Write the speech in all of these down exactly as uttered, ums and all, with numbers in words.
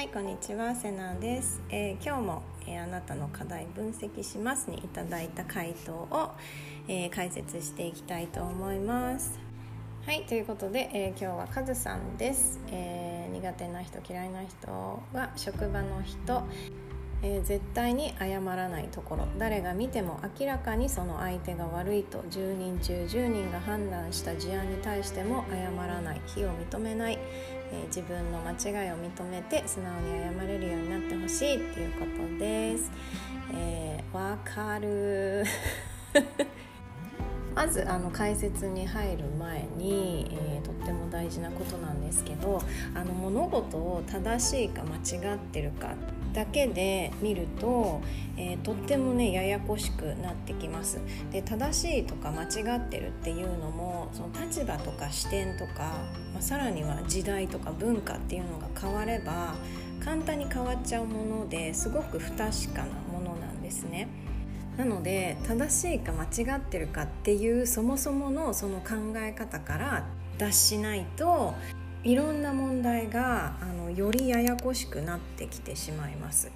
はい、こんにちは、セナです、えー、今日も、えー、あなたの課題分析しますにいただいた回答を、えー、解説していきたいと思います。はい、ということで、えー、今日はカズさんです、えー、苦手な人、嫌いな人は職場の人、えー、絶対に謝らないところ、誰が見ても明らかにその相手が悪いとじゅうにんちゅうじゅうにんが判断した事案に対しても謝らない、非を認めない、えー、自分の間違いを認めて素直に謝れるようになってほしいっていうことです。えー、わかるまずあの解説に入る前に、えー、とっても大事なことなんですけど、あの物事を正しいか間違ってるかだけで見ると、えー、とってもねややこしくなってきます。で、正しいとか間違ってるっていうのも、その立場とか視点とか、まあ、さらには時代とか文化っていうのが変われば簡単に変わっちゃうもので、すごく不確かなものなんですね。なので正しいか間違ってるかっていうそもそものその考え方から脱しないと、いろんな問題があのよりややこしくなってきてしまいます。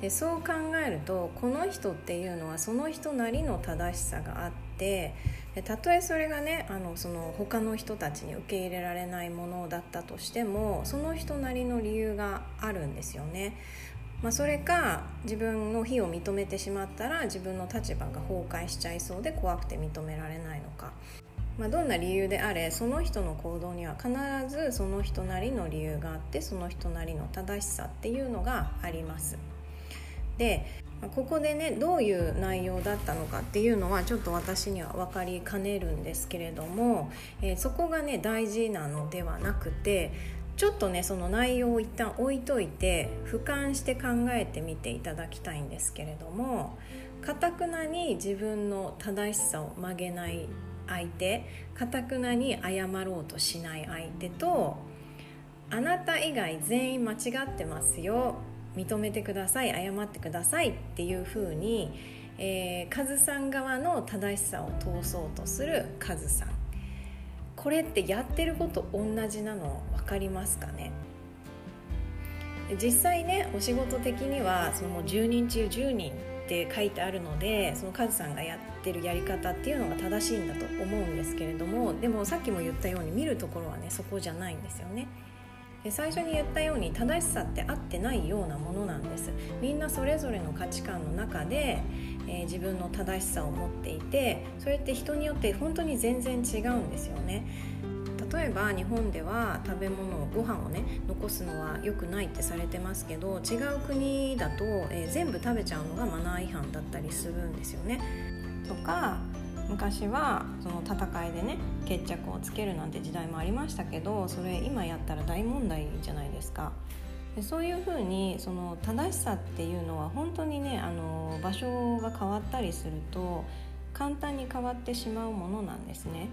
で、そう考えると、この人っていうのはその人なりの正しさがあって、たとえそれがねあのその他の人たちに受け入れられないものだったとしても、その人なりの理由があるんですよね。まあ、それか自分の非を認めてしまったら自分の立場が崩壊しちゃいそうで怖くて認められないのか、まあ、どんな理由であれ、その人の行動には必ずその人なりの理由があって、その人なりの正しさっていうのがあります。で、ここでねどういう内容だったのかっていうのはちょっと私には分かりかねるんですけれども、えー、そこがね大事なのではなくて、ちょっとねその内容を一旦置いといて俯瞰して考えてみていただきたいんですけれども、頑なに自分の正しさを曲げない相手、頑なに謝ろうとしない相手と、あなた以外全員間違ってますよ、認めてください、謝ってくださいっていう風に、えー、カズさん側の正しさを通そうとするカズさん、これってやってること同じなの分かりますかね。実際ねお仕事的にはそのじゅうにんちゅうじゅうにんって書いてあるので、そのカズさんがやってるやり方っていうのが正しいんだと思うんですけれども、でもさっきも言ったように見るところはねそこじゃないんですよね。最初に言ったように正しさって合ってないようなものなんです。みんなそれぞれの価値観の中で、えー、自分の正しさを持っていて、それって人によって本当に全然違うんですよね。例えば日本では食べ物、ご飯をね残すのは良くないってされてますけど、違う国だと、えー、全部食べちゃうのがマナー違反だったりするんですよね。とか昔はその戦いでね決着をつけるなんて時代もありましたけど、それ今やったら大問題じゃないですか。で、そういう風にその正しさっていうのは本当にねあの場所が変わったりすると簡単に変わってしまうものなんですね。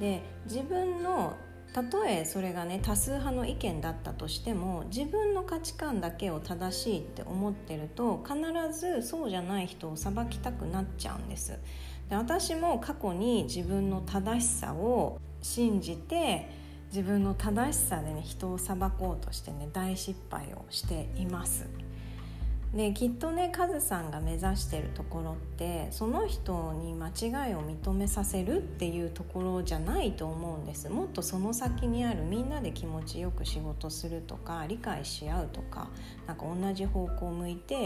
で、自分のたとえそれがね多数派の意見だったとしても、自分の価値観だけを正しいって思ってると必ずそうじゃない人を裁きたくなっちゃうんです。で、私も過去に自分の正しさを信じて自分の正しさでね人を裁こうとしてね大失敗をしています。で、きっとねカズさんが目指してるところって、その人に間違いを認めさせるっていうところじゃないと思うんです。もっとその先にある、みんなで気持ちよく仕事するとか、理解し合うとか、なんか同じ方向を向いて、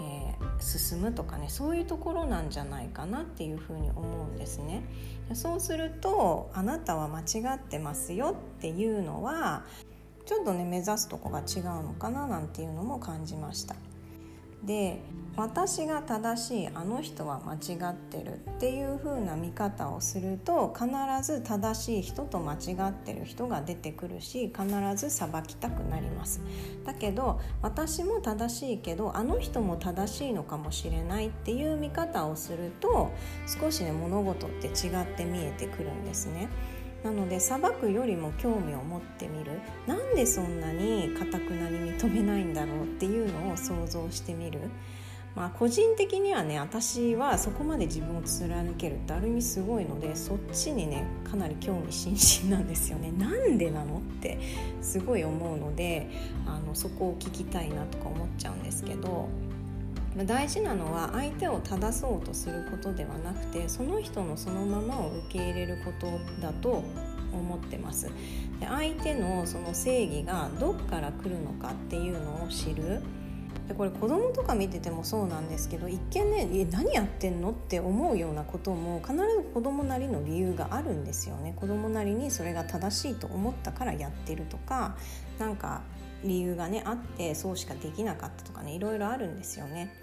えー、進むとかね、そういうところなんじゃないかなっていうふうに思うんですね。そうすると、あなたは間違ってますよっていうのはちょっとね目指すとこが違うのかななんていうのも感じました。で、私が正しい、あの人は間違ってるっていう風な見方をすると、必ず正しい人と間違ってる人が出てくるし、必ず裁きたくなります。だけど私も正しいけど、あの人も正しいのかもしれないっていう見方をすると、少しね物事って違って見えてくるんですね。なので裁くよりも興味を持ってみる、なんでそんなに固くなに認めないんだろうっていうのを想像してみる、まあ、個人的にはね、私はそこまで自分を貫けるってある意味すごいので、そっちにねかなり興味津々なんですよね。なんでなのってすごい思うので、あのそこを聞きたいなとか思っちゃうんですけど、まあ、大事なのは相手を正そうとすることではなくて、その人のそのままを受け入れることだと思ってます。で、相手のその正義がどっから来るのかっていうのを知る。で、これ子供とか見ててもそうなんですけど、一見ねえ何やってんのって思うようなことも必ず子供なりの理由があるんですよね。子供なりにそれが正しいと思ったからやってるとか、なんか理由がねあってそうしかできなかったとかね、いろいろあるんですよね。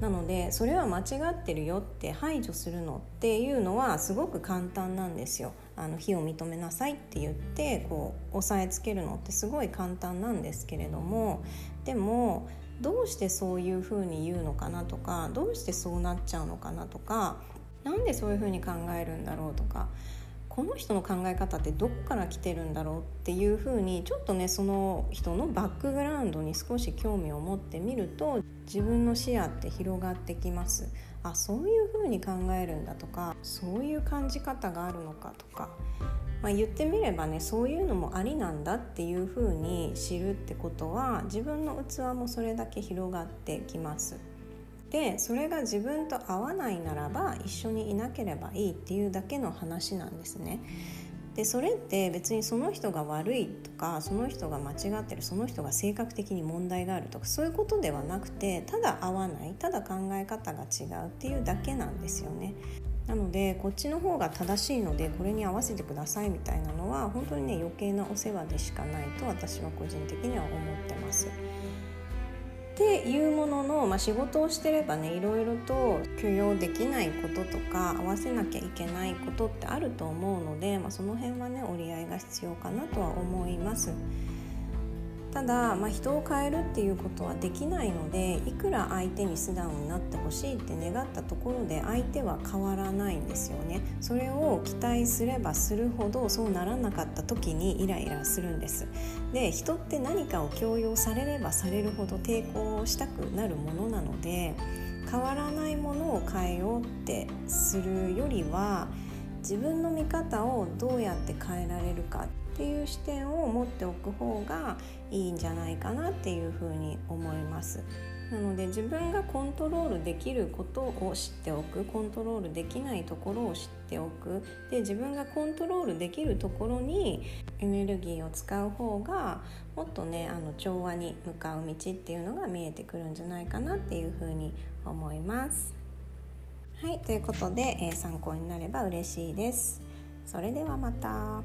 なのでそれは間違ってるよって排除するのっていうのはすごく簡単なんですよ。あの非を認めなさいって言ってこう押さえつけるのってすごい簡単なんですけれども、でもどうしてそういうふうに言うのかなとか、どうしてそうなっちゃうのかなとか、なんでそういうふうに考えるんだろうとか、この人の考え方ってどっから来てるんだろうっていうふうにちょっとねその人のバックグラウンドに少し興味を持ってみると、自分の視野って広がってきます。あ、そういうふうに考えるんだとか、そういう感じ方があるのかとか、まあ、言ってみればねそういうのもありなんだっていうふうに知るってことは、自分の器もそれだけ広がってきます。で、それが自分と合わないならば一緒にいなければいいっていうだけの話なんですね。で、それって別にその人が悪いとか、その人が間違ってる、その人が性格的に問題があるとか、そういうことではなくて、ただ合わない、ただ考え方が違うっていうだけなんですよね。なのでこっちの方が正しいのでこれに合わせてくださいみたいなのは本当にね余計なお世話でしかないと私は個人的には思ってます。っていうものの、まあ、仕事をしてればねいろいろと許容できないこととか合わせなきゃいけないことってあると思うので、まあ、その辺はね折り合いが必要かなとは思います。ただ、まあ、人を変えるっていうことはできないので、いくら相手に素直になってほしいって願ったところで相手は変わらないんですよね。それを期待すればするほどそうならなかった時にイライラするんです。で、人って何かを強要されればされるほど抵抗したくなるものなので、変わらないものを変えようってするよりは、自分の見方をどうやって変えられるかっていう視点を持っておく方がいいんじゃないかなっていうふうに思います。なので自分がコントロールできることを知っておく、コントロールできないところを知っておく、で自分がコントロールできるところにエネルギーを使う方がもっとねあの調和に向かう道っていうのが見えてくるんじゃないかなっていうふうに思います。はい、ということで、えー、参考になれば嬉しいです。それではまた。